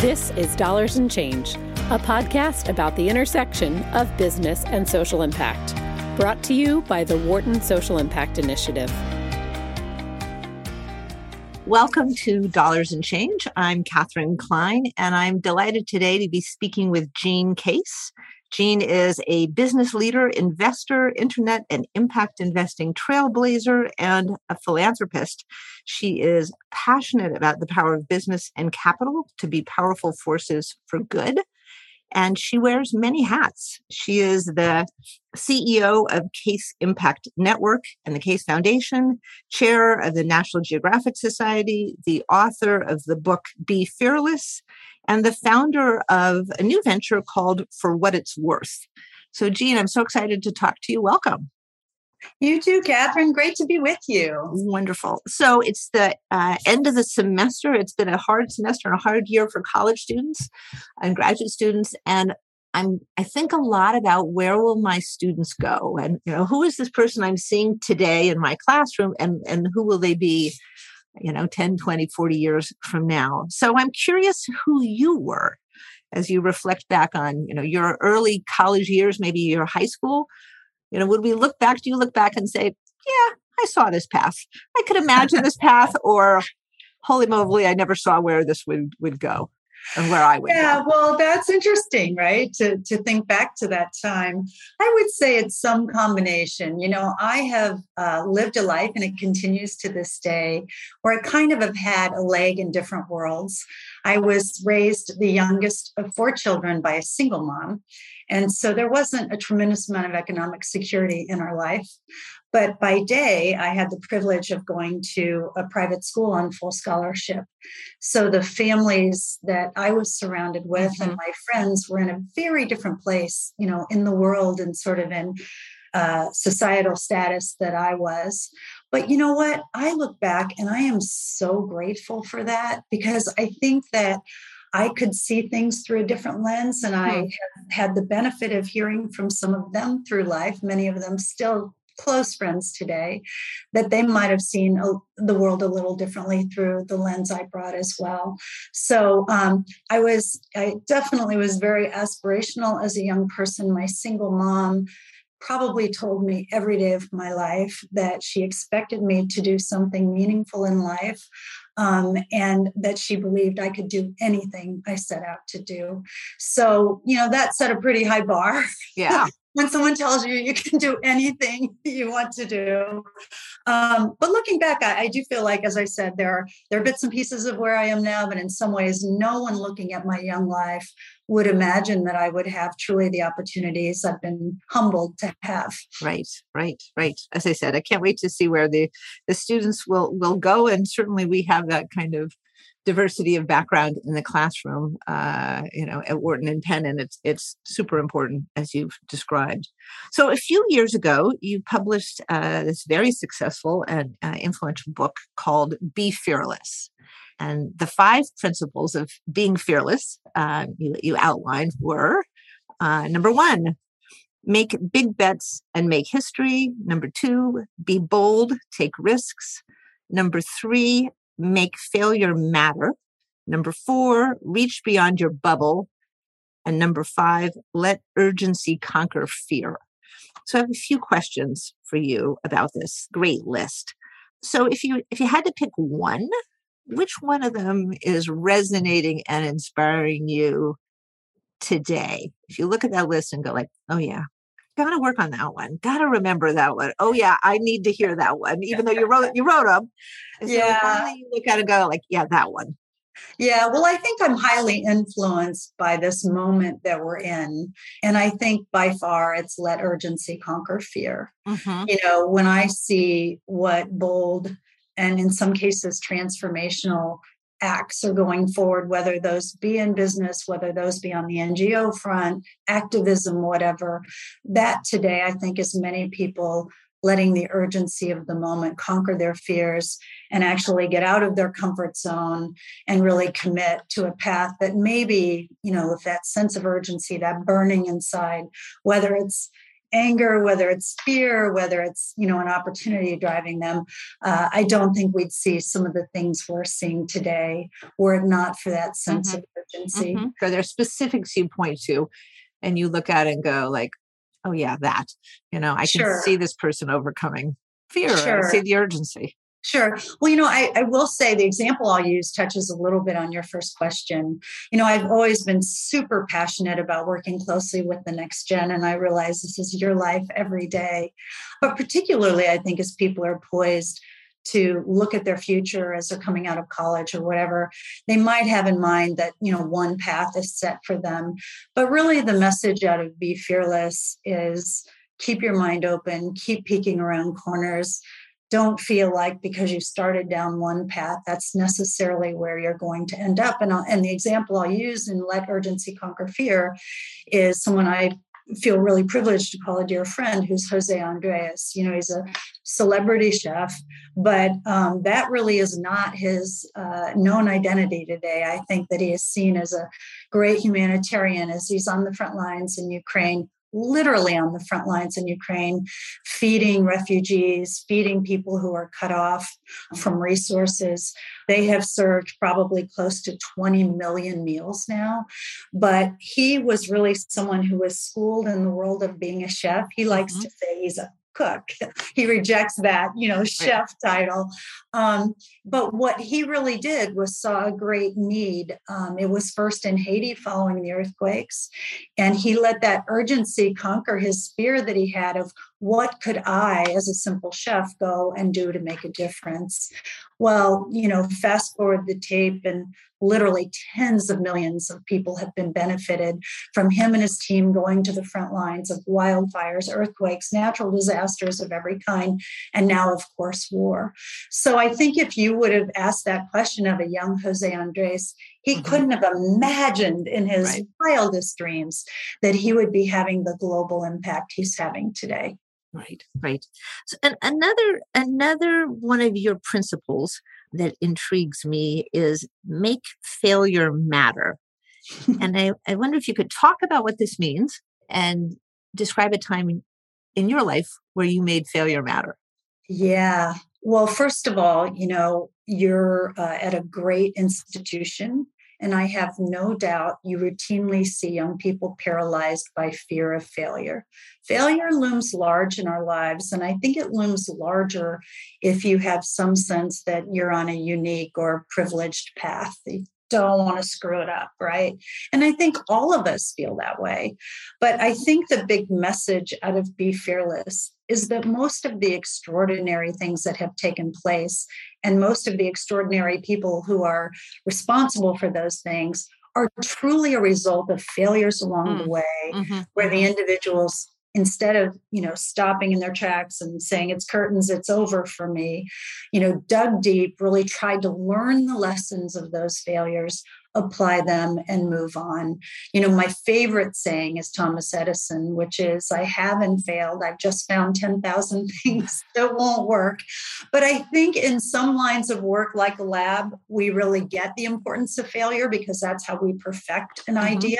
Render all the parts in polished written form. This is Dollars and Change, a podcast about the intersection of business and social impact, brought to you by the Wharton Social Impact Initiative. Welcome to Dollars and Change. I'm Katherine Klein, and I'm delighted today to be speaking with Jean Case. Jean is a business leader, investor, internet and impact investing trailblazer, and a philanthropist. She is passionate about the power of business and capital to be powerful forces for good. And she wears many hats. She is the CEO of Case Impact Network and the Case Foundation, chair of the National Geographic Society, the author of the book Be Fearless, and the founder of a new venture called For What It's Worth. So, Jean, I'm so excited to talk to you. Welcome. You too, Katherine. Great to be with you. Wonderful. So it's the end of the semester. It's been a hard semester and a hard year for college students and graduate students. And I think a lot about where will my students go? And, you know, who is this person I'm seeing today in my classroom? And who will they be, you know, 10, 20, 40 years from now? So I'm curious who you were as you reflect back on, you know, your early college years, maybe your high school. You know, would we look back? Do you look back and say, yeah, I saw this path. I could imagine this path, or holy moly, I never saw where this would go and where I would go. Yeah, well, that's interesting, right? To think back to that time. I would say it's some combination. You know, I have lived a life, and it continues to this day, where I kind of have had a leg in different worlds. I was raised the youngest of four children by a single mom. And so there wasn't a tremendous amount of economic security in our life. But by day, I had the privilege of going to a private school on full scholarship. So the families that I was surrounded with and my friends were in a very different place, you know, in the world and sort of in societal status that I was. But you know what? I look back and I am so grateful for that, because I think that I could see things through a different lens, and I had the benefit of hearing from some of them through life, many of them still close friends today, that they might have seen the world a little differently through the lens I brought as well. So I definitely was very aspirational as a young person. My single mom probably told me every day of my life that she expected me to do something meaningful in life, and that she believed I could do anything I set out to do. So, you know, that set a pretty high bar. Yeah. When someone tells you you can do anything you want to do. But looking back, I do feel like, as I said, there are bits and pieces of where I am now, but in some ways, no one looking at my young life would imagine that I would have truly the opportunities I've been humbled to have. Right. As I said, I can't wait to see where the students will go. And certainly we have that kind of diversity of background in the classroom, you know, at Wharton and Penn, and it's super important, as you've described. So a few years ago, you published this very successful and influential book called Be Fearless. And the five principles of being fearless you outlined were, number one, make big bets and make history. Number two, be bold, take risks. Number three, make failure matter. Number four, reach beyond your bubble. And number five, let urgency conquer fear. So I have a few questions for you about this great list. So if you had to pick one, which one of them is resonating and inspiring you today? If you look at that list and go like, oh yeah, gotta work on that one. Gotta remember that one. Oh yeah, I need to hear that one. Even though you wrote them. So yeah. Finally you look at it and go like, yeah, that one. Yeah. Well, I think I'm highly influenced by this moment that we're in. And I think by far it's let urgency conquer fear. Mm-hmm. You know, when I see what bold and in some cases transformational acts are going forward, whether those be in business, whether those be on the NGO front, activism, whatever, that today I think is many people letting the urgency of the moment conquer their fears and actually get out of their comfort zone and really commit to a path that maybe, you know, with that sense of urgency, that burning inside, whether it's anger, whether it's fear, whether it's, you know, an opportunity driving them, I don't think we'd see some of the things we're seeing today were it not for that sense of urgency. Mm-hmm. So there are specifics you point to and you look at it and go like, oh yeah, that, you know, I can see this person overcoming fear. Sure. I see the urgency. Sure. Well, you know, I will say the example I'll use touches a little bit on your first question. You know, I've always been super passionate about working closely with the next gen, and I realize this is your life every day. But particularly, I think as people are poised to look at their future as they're coming out of college or whatever, they might have in mind that, you know, one path is set for them. But really the message out of Be Fearless is keep your mind open, keep peeking around corners. Don't feel like because you started down one path, that's necessarily where you're going to end up. And the example I'll use in Let Urgency Conquer Fear is someone I feel really privileged to call a dear friend, who's Jose Andres. You know, he's a celebrity chef, but that really is not his known identity today. I think that he is seen as a great humanitarian as he's on the front lines in Ukraine, literally on the front lines in Ukraine, feeding refugees, feeding people who are cut off from resources. They have served probably close to 20 million meals now, but he was really someone who was schooled in the world of being a chef. He likes to say he's a cook. He rejects that, you know, chef title. But what he really did was saw a great need. It was first in Haiti following the earthquakes. And he let that urgency conquer his fear that he had of what could I, as a simple chef, go and do to make a difference? Well, you know, fast forward the tape and literally tens of millions of people have been benefited from him and his team going to the front lines of wildfires, earthquakes, natural disasters of every kind, and now, of course, war. So I think if you would have asked that question of a young Jose Andres, he couldn't have imagined in his wildest dreams that he would be having the global impact he's having today. Right, right. So, and another one of your principles that intrigues me is make failure matter. And I wonder if you could talk about what this means and describe a time in your life where you made failure matter. Yeah. Well, first of all, you know, you're at a great institution. And I have no doubt you routinely see young people paralyzed by fear of failure. Failure looms large in our lives. And I think it looms larger if you have some sense that you're on a unique or privileged path. You don't want to screw it up, right? And I think all of us feel that way. But I think the big message out of Be Fearless is that most of the extraordinary things that have taken place and most of the extraordinary people who are responsible for those things are truly a result of failures along the way, where the individuals, instead of, you know, stopping in their tracks and saying, it's curtains, it's over for me, you know, dug deep, really tried to learn the lessons of those failures, apply them, and move on. You know, my favorite saying is Thomas Edison, which is, I haven't failed. I've just found 10,000 things that won't work. But I think in some lines of work, like a lab, we really get the importance of failure because that's how we perfect an idea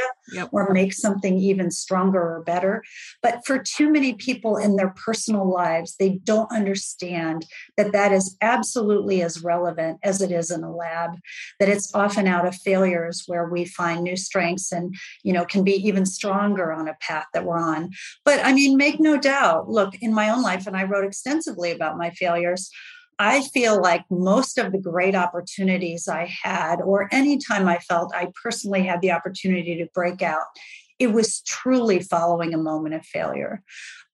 or make something even stronger or better. But for too many people in their personal lives, they don't understand that that is absolutely as relevant as it is in a lab, that it's often out of failure where we find new strengths and, you know, can be even stronger on a path that we're on. But I mean, make no doubt, look, in my own life, and I wrote extensively about my failures, I feel like most of the great opportunities I had, or any time I felt I personally had the opportunity to break out, it was truly following a moment of failure.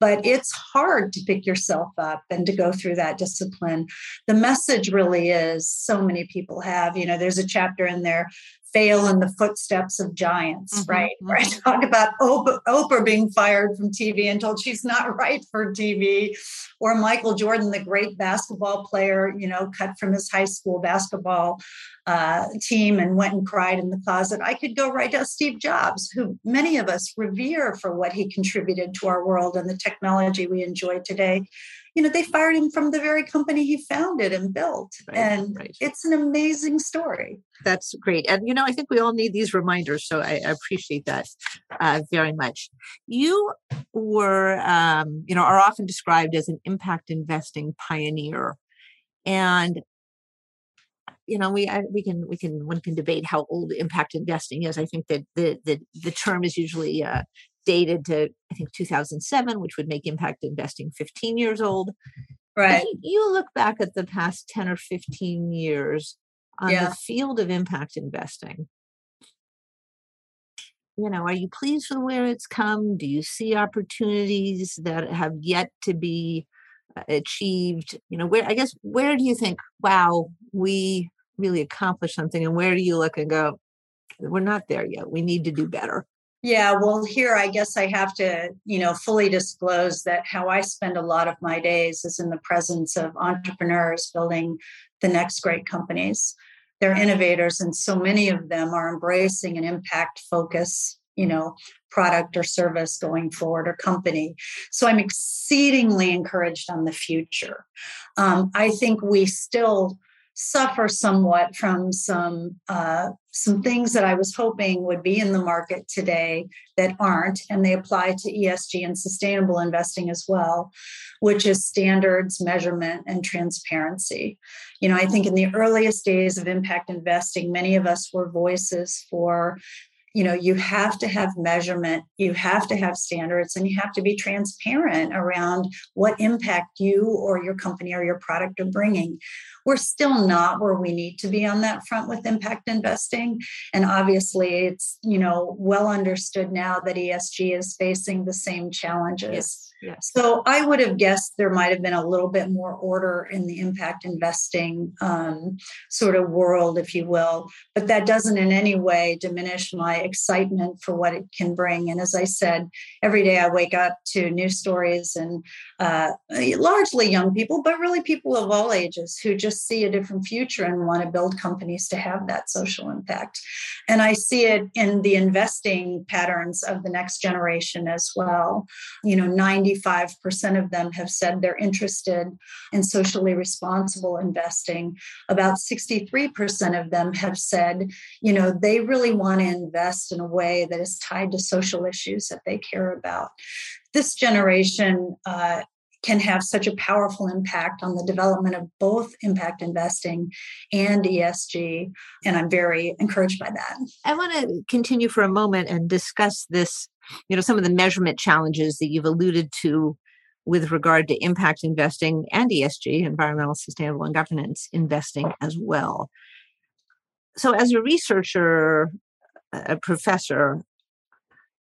But it's hard to pick yourself up and to go through that discipline. The message really is, so many people have, you know, there's a chapter in there, fail in the footsteps of giants, right? Where I talk about Oprah being fired from TV and told she's not right for TV, or Michael Jordan, the great basketball player, you know, cut from his high school basketball team and went and cried in the closet. I could go right to Steve Jobs, who many of us revere for what he contributed to our world and the technology we enjoy today. you know, they fired him from the very company he founded and built. Right, and right. It's an amazing story. That's great. And, you know, I think we all need these reminders. So I appreciate that very much. You were, you know, are often described as an impact investing pioneer. And, you know, one can debate how old impact investing is. I think that the term is usually dated to, I think, 2007, which would make impact investing 15 years old. Right. But you look back at the past 10 or 15 years on the field of impact investing. You know, are you pleased with where it's come? Do you see opportunities that have yet to be achieved? You know, where do you think, wow, we really accomplished something? And where do you look and go, we're not there yet. We need to do better. Yeah, well, here, I guess I have to, you know, fully disclose that how I spend a lot of my days is in the presence of entrepreneurs building the next great companies. They're innovators, and so many of them are embracing an impact focus, you know, product or service going forward or company. So I'm exceedingly encouraged on the future. I think we still suffer somewhat from some things that I was hoping would be in the market today that aren't, and they apply to ESG and sustainable investing as well, which is standards, measurement, and transparency. You know, I think in the earliest days of impact investing, many of us were voices for, you know, you have to have measurement, you have to have standards, and you have to be transparent around what impact you or your company or your product are bringing. We're still not where we need to be on that front with impact investing. And obviously it's, you know, well understood now that ESG is facing the same challenges. Yes. So I would have guessed there might have been a little bit more order in the impact investing sort of world, if you will, but that doesn't in any way diminish my excitement for what it can bring. And as I said, every day I wake up to new stories and largely young people, but really people of all ages who just see a different future and want to build companies to have that social impact. And I see it in the investing patterns of the next generation as well. You know, 95% of them have said they're interested in socially responsible investing. About 63% of them have said, you know, they really want to invest in a way that is tied to social issues that they care about. This generation can have such a powerful impact on the development of both impact investing and ESG, and I'm very encouraged by that. I want to continue for a moment and discuss this, you know, some of the measurement challenges that you've alluded to with regard to impact investing and ESG, environmental, sustainable, and governance investing as well. So as a researcher, a professor,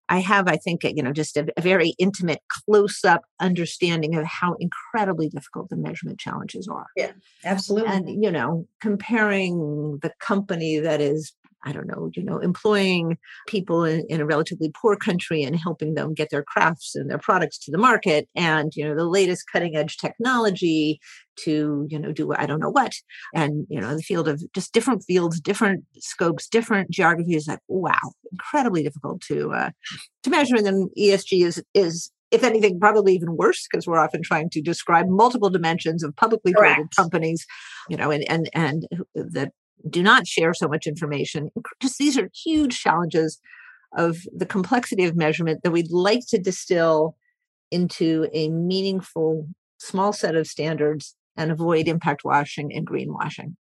I have, I think, you know, just a very intimate, close-up understanding of how incredibly difficult the measurement challenges are. Yeah, absolutely. And, you know, comparing the company that is, I don't know, you know, employing people in a relatively poor country and helping them get their crafts and their products to the market and, you know, the latest cutting-edge technology to, you know, do I don't know what. And, you know, the field of just different fields, different scopes, different geographies, like, wow, incredibly difficult to measure. And then ESG is, if anything, probably even worse, because we're often trying to describe multiple dimensions of publicly traded companies, you know, and that do not share so much information. Just these are huge challenges of the complexity of measurement that we'd like to distill into a meaningful small set of standards and avoid impact washing and greenwashing.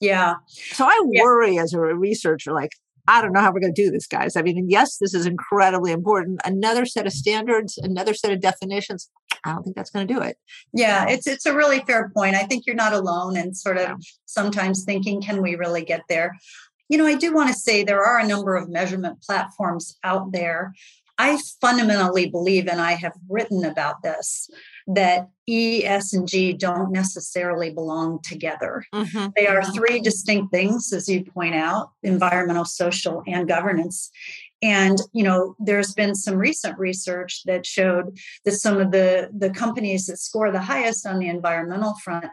Yeah. So I worry as a researcher, like, I don't know how we're going to do this, guys. I mean, yes, this is incredibly important. Another set of standards, another set of definitions. I don't think that's going to do it. Yeah, it's a really fair point. I think you're not alone in sort of sometimes thinking, can we really get there? You know, I do want to say there are a number of measurement platforms out there. I fundamentally believe, and I have written about this, that E, S, and G don't necessarily belong together. Mm-hmm. They are three distinct things, as you point out, environmental, social, and governance. And, you know, there's been some recent research that showed that some of the companies that score the highest on the environmental front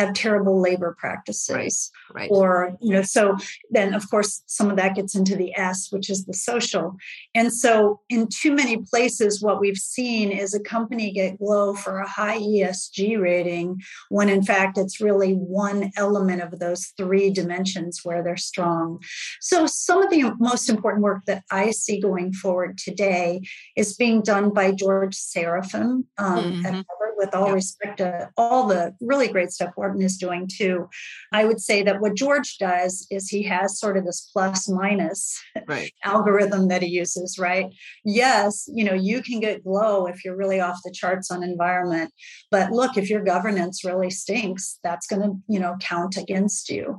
have terrible labor practices. Right. Or, so then of course, some of that gets into the S, which is the social. And so in too many places, what we've seen is a company get glow for a high ESG rating, when in fact, it's really one element of those three dimensions where they're strong. So some of the most important work that I see going forward today is being done by George Serafeim at Harvard, with all respect to all the really great stuff Wharton is doing too. I would say that what George does is he has sort of this plus minus algorithm that he uses, right? Yes, you can get glow if you're really off the charts on environment, but look, if your governance really stinks, that's going to, count against you.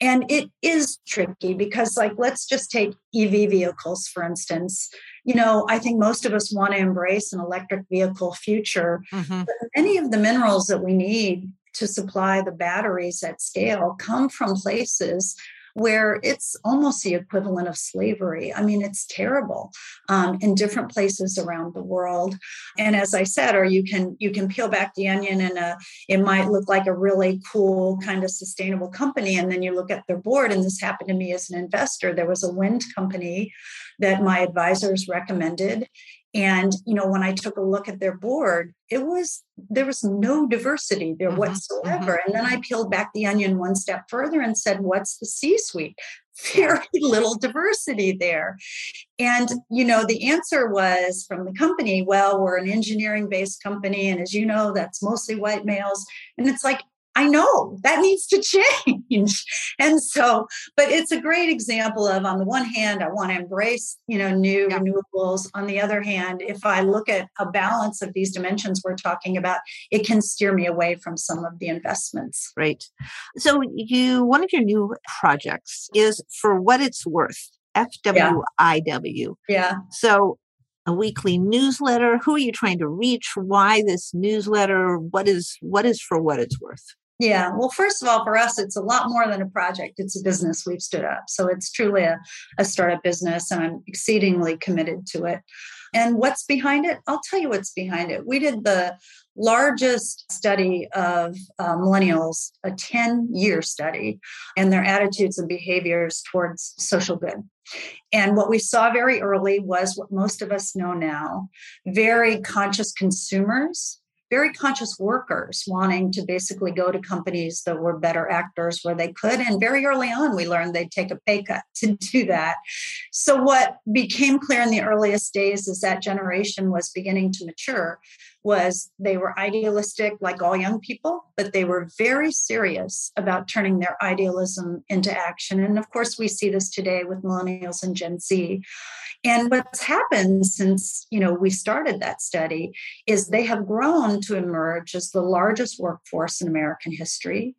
And it is tricky because let's just take EV vehicles, for instance. I think most of us want to embrace an electric vehicle future, but many of the minerals that we need to supply the batteries at scale come from places where it's almost the equivalent of slavery. I mean, it's terrible in different places around the world. And as I said, or you can peel back the onion and it might look like a really cool kind of sustainable company. And then you look at their board, and this happened to me as an investor. There was a wind company that my advisors recommended. And, when I took a look at their board, there was no diversity there whatsoever. And then I peeled back the onion one step further and said, what's the C-suite? Very little diversity there. And, the answer was from the company, well, we're an engineering-based company. And as you know, that's mostly white males. And it's like, I know that needs to change. And so, but it's a great example of, on the one hand, I want to embrace, new renewables. On the other hand, if I look at a balance of these dimensions we're talking about, it can steer me away from some of the investments. Right. So one of your new projects is For What It's Worth, FWIW. Yeah. So a weekly newsletter. Who are you trying to reach? Why this newsletter? What is For What It's Worth? Yeah. Well, first of all, for us, it's a lot more than a project. It's a business we've stood up. So it's truly a startup business, and I'm exceedingly committed to it. And what's behind it? I'll tell you what's behind it. We did the largest study of millennials, a 10-year study, and their attitudes and behaviors towards social good. And what we saw very early was what most of us know now, very conscious consumers, very conscious workers wanting to basically go to companies that were better actors where they could. And very early on, we learned they'd take a pay cut to do that. So what became clear in the earliest days as that generation was beginning to mature was they were idealistic like all young people, but they were very serious about turning their idealism into action. And of course, we see this today with millennials and Gen Z. And what's happened since, we started that study is they have grown to emerge as the largest workforce in American history.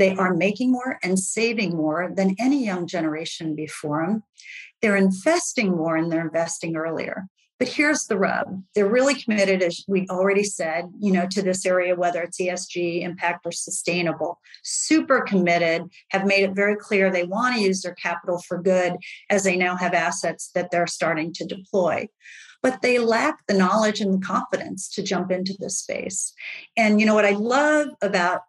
They are making more and saving more than any young generation before them. They're investing more, and they're investing earlier. But here's the rub. They're really committed, as we've already said, to this area, whether it's ESG, impact, or sustainable. Super committed, have made it very clear they want to use their capital for good as they now have assets that they're starting to deploy. But they lack the knowledge and the confidence to jump into this space. And what I love about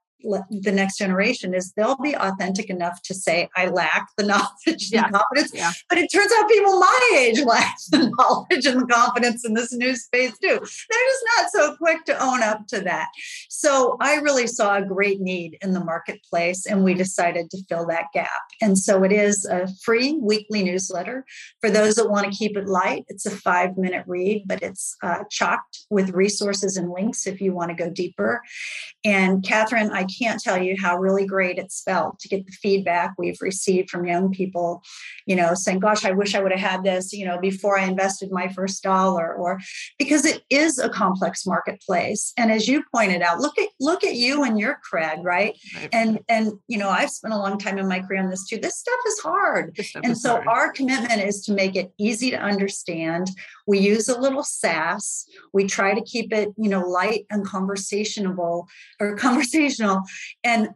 the next generation is they'll be authentic enough to say, I lack the knowledge and confidence. Yeah. But it turns out people my age lack the knowledge and the confidence in this new space too. They're just not so quick to own up to that. So I really saw a great need in the marketplace, and we decided to fill that gap. And so it is a free weekly newsletter. For those that want to keep it light, it's a 5-minute read, but it's chocked with resources and links if you want to go deeper. And Katherine, I can't tell you how really great it's felt to get the feedback we've received from young people, saying, gosh, I wish I would have had this, before I invested my first dollar, or because it is a complex marketplace. And as you pointed out, look at you and your cred, right? And, I've spent a long time in my career on this too. This stuff is hard. Our commitment is to make it easy to understand. We use a little sass. We try to keep it, light and conversational. now. And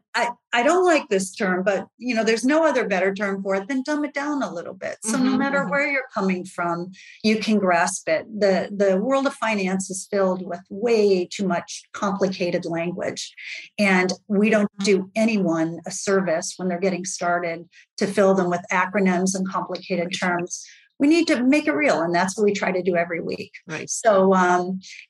I don't like this term, but you know, there's no other better term for it than dumb it down a little bit. So no matter where you're coming from, you can grasp it. The world of finance is filled with way too much complicated language. And we don't do anyone a service when they're getting started to fill them with acronyms and complicated terms. We need to make it real. And that's what we try to do every week. Right. So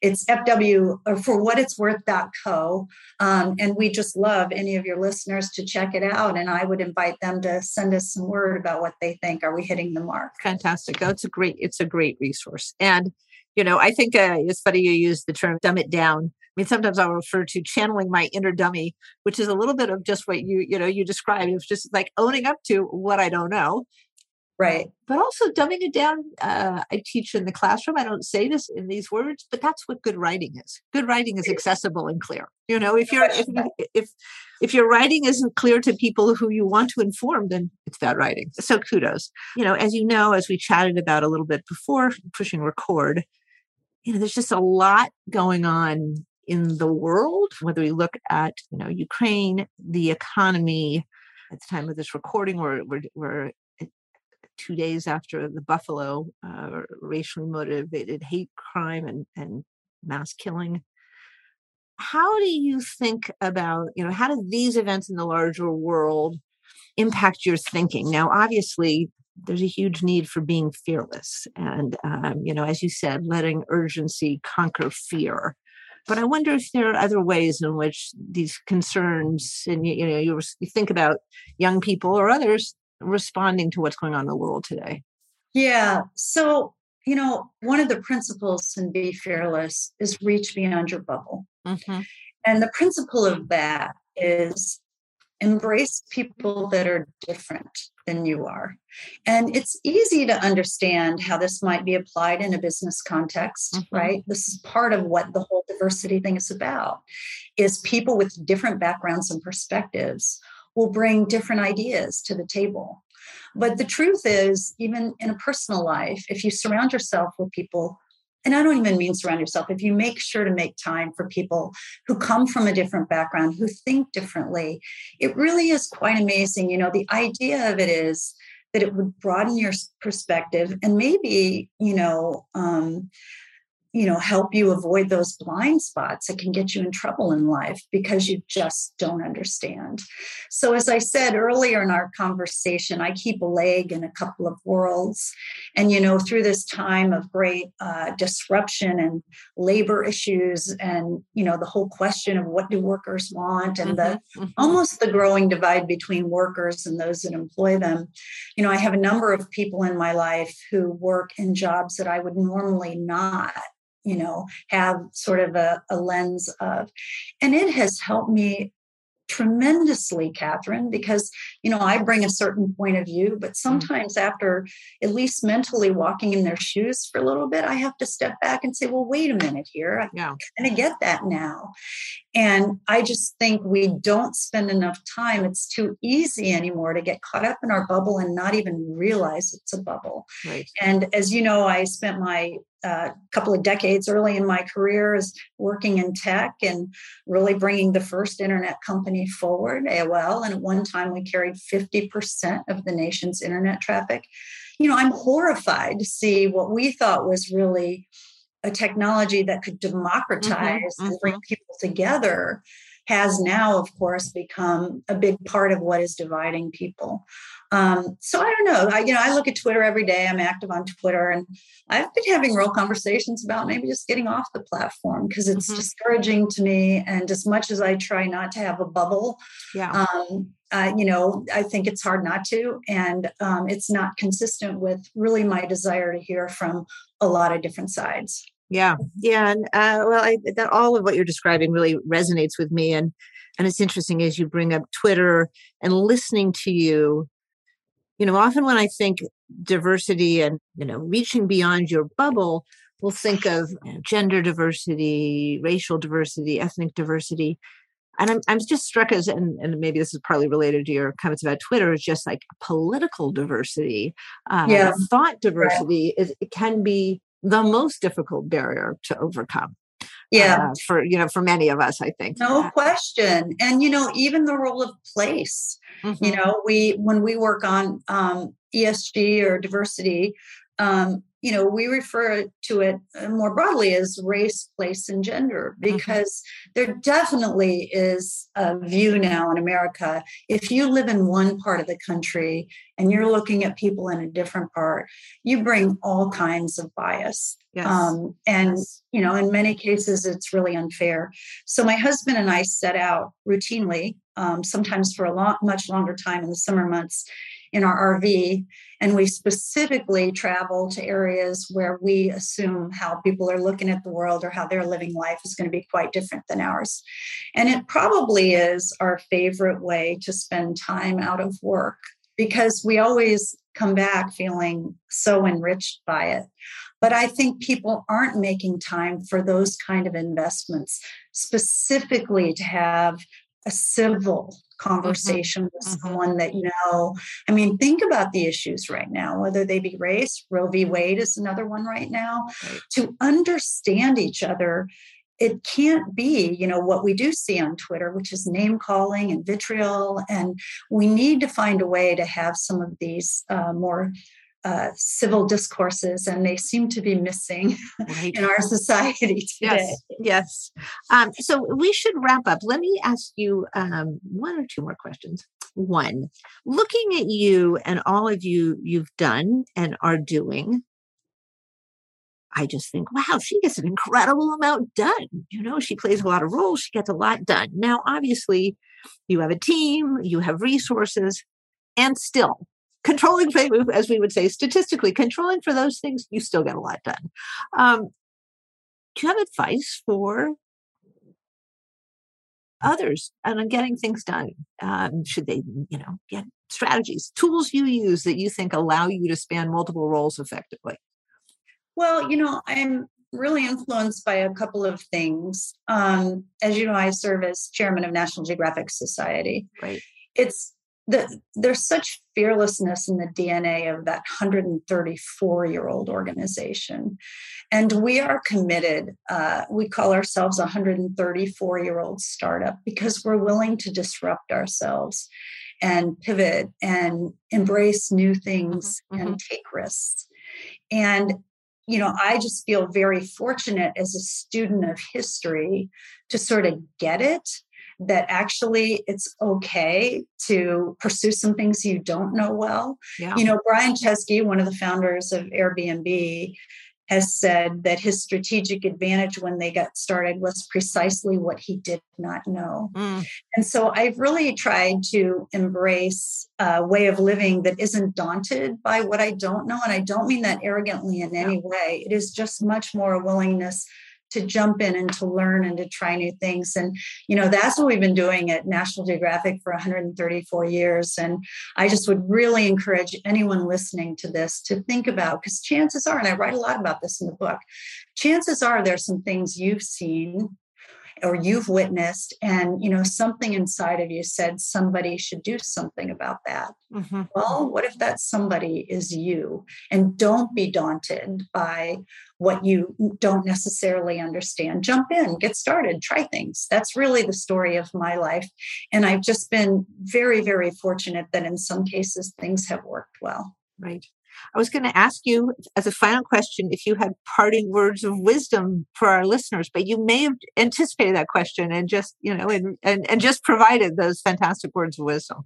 it's FW or For What It's Worth.co. And we just love any of your listeners to check it out. And I would invite them to send us some word about what they think. Are we hitting the mark? Fantastic. Oh, it's a great resource. And, you know, I think it's funny you use the term dumb it down. I mean, sometimes I'll refer to channeling my inner dummy, which is a little bit of just what you described. It's just like owning up to what I don't know. Right. But also dumbing it down. I teach in the classroom. I don't say this in these words, but that's what good writing is. Good writing is accessible and clear. You know, if your writing isn't clear to people who you want to inform, then it's bad writing. So kudos. You know, as we chatted about a little bit before pushing record, you know, there's just a lot going on in the world, whether we look at, you know, Ukraine, the economy. At the time of this recording, we're 2 days after the Buffalo racially motivated hate crime and mass killing. How do you think about, you know, how do these events in the larger world impact your thinking? Now, obviously, there's a huge need for being fearless. And, you know, as you said, letting urgency conquer fear. But I wonder if there are other ways in which these concerns, and, you know, you think about young people or others responding to what's going on in the world today. Yeah. So, you know, one of the principles in Be Fearless is reach beyond your bubble. Mm-hmm. And the principle of that is embrace people that are different than you are. And it's easy to understand how this might be applied in a business context, right? This is part of what the whole diversity thing is about, is people with different backgrounds and perspectives will bring different ideas to the table. But the truth is, even in a personal life, if you surround yourself with people, and I don't even mean surround yourself, if you make sure to make time for people who come from a different background, who think differently, it really is quite amazing. You know, the idea of it is that it would broaden your perspective and maybe, you know, help you avoid those blind spots that can get you in trouble in life because you just don't understand. So as I said earlier in our conversation, I keep a leg in a couple of worlds. And, you know, through this time of great disruption and labor issues and, you know, the whole question of what do workers want and the almost the growing divide between workers and those that employ them. You know, I have a number of people in my life who work in jobs that I would normally not, you know, have sort of a lens of. And it has helped me tremendously, Katherine, because, you know, I bring a certain point of view, but sometimes after at least mentally walking in their shoes for a little bit, I have to step back and say, well, wait a minute here. I kind of get that now. And I just think we don't spend enough time. It's too easy anymore to get caught up in our bubble and not even realize it's a bubble. Right. And as you know, I spent my couple of decades early in my career as working in tech and really bringing the first internet company forward, AOL. And at one time we carried 50% of the nation's internet traffic. You know, I'm horrified to see what we thought was really a technology that could democratize and bring people together has now, of course, become a big part of what is dividing people. So I don't know. I look at Twitter every day. I'm active on Twitter, and I've been having real conversations about maybe just getting off the platform because it's discouraging to me. And as much as I try not to have a bubble, you know, I think it's hard not to, and it's not consistent with really my desire to hear from a lot of different sides. Yeah. Yeah. And well, that all of what you're describing really resonates with me. And it's interesting as you bring up Twitter and listening to you, you know, often when I think diversity and, you know, reaching beyond your bubble, we'll think of, you know, gender diversity, racial diversity, ethnic diversity. And I'm just struck as, and maybe this is partly related to your comments about Twitter, is just like political diversity, thought diversity. It can be the most difficult barrier to overcome. for many of us, I think. No question. And, even the role of place, mm-hmm. When we work on ESG or diversity, we refer to it more broadly as race, place, and gender, because there definitely is a view now in America. If you live in one part of the country and you're looking at people in a different part, you bring all kinds of bias. Yes. In many cases, it's really unfair. So my husband and I set out routinely, sometimes for much longer time in the summer months, in our RV, and we specifically travel to areas where we assume how people are looking at the world or how they're living life is going to be quite different than ours. And it probably is our favorite way to spend time out of work, because we always come back feeling so enriched by it. But I think people aren't making time for those kind of investments, specifically to have a civil conversation with someone that think about the issues right now, whether they be race. Roe v. Wade is another one right now. Right. To understand each other, it can't be, what we do see on Twitter, which is name calling and vitriol. And we need to find a way to have some of these more civil discourses, and they seem to be missing in our society today. Yes. So we should wrap up. Let me ask you one or two more questions. One, looking at you and all of you've done and are doing, I just think, wow, she gets an incredible amount done. She plays a lot of roles. She gets a lot done. Now, obviously, you have a team, you have resources, and still, controlling, as we would say, statistically, controlling for those things, you still get a lot done. Do you have advice for others on getting things done? Should they, get strategies, tools you use that you think allow you to span multiple roles effectively? Well, I'm really influenced by a couple of things. As you know, I serve as chairman of National Geographic Society. Right. There's such fearlessness in the DNA of that 134-year-old organization. And we are committed. We call ourselves a 134-year-old startup because we're willing to disrupt ourselves and pivot and embrace new things and take risks. And I just feel very fortunate as a student of history to sort of get it, that actually it's okay to pursue some things you don't know well. Yeah. Brian Chesky, one of the founders of Airbnb, has said that his strategic advantage when they got started was precisely what he did not know. Mm. And so I've really tried to embrace a way of living that isn't daunted by what I don't know. And I don't mean that arrogantly in any way. It is just much more a willingness to jump in and to learn and to try new things. And, that's what we've been doing at National Geographic for 134 years. And I just would really encourage anyone listening to this to think about, because chances are, and I write a lot about this in the book, chances are there's some things you've seen or you've witnessed, and, something inside of you said somebody should do something about that. Mm-hmm. Well, what if that somebody is you? And don't be daunted by what you don't necessarily understand. Jump in, get started, try things. That's really the story of my life. And I've just been very, very fortunate that in some cases things have worked well. Right. I was going to ask you as a final question if you had parting words of wisdom for our listeners, but you may have anticipated that question and just, and just provided those fantastic words of wisdom.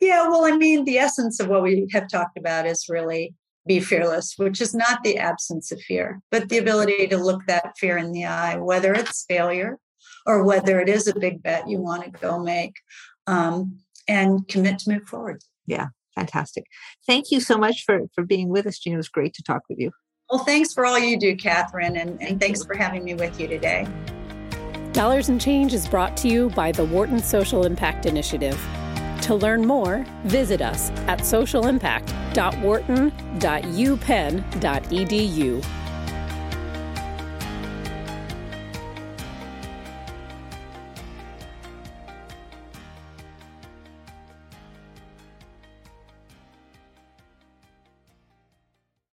Yeah, well, the essence of what we have talked about is really be fearless, which is not the absence of fear, but the ability to look that fear in the eye, whether it's failure or whether it is a big bet you want to go make, and commit to move forward. Yeah. Fantastic. Thank you so much for being with us, Jean. It was great to talk with you. Well, thanks for all you do, Katherine, and thanks for having me with you today. Dollars and Change is brought to you by the Wharton Social Impact Initiative. To learn more, visit us at socialimpact.wharton.upenn.edu.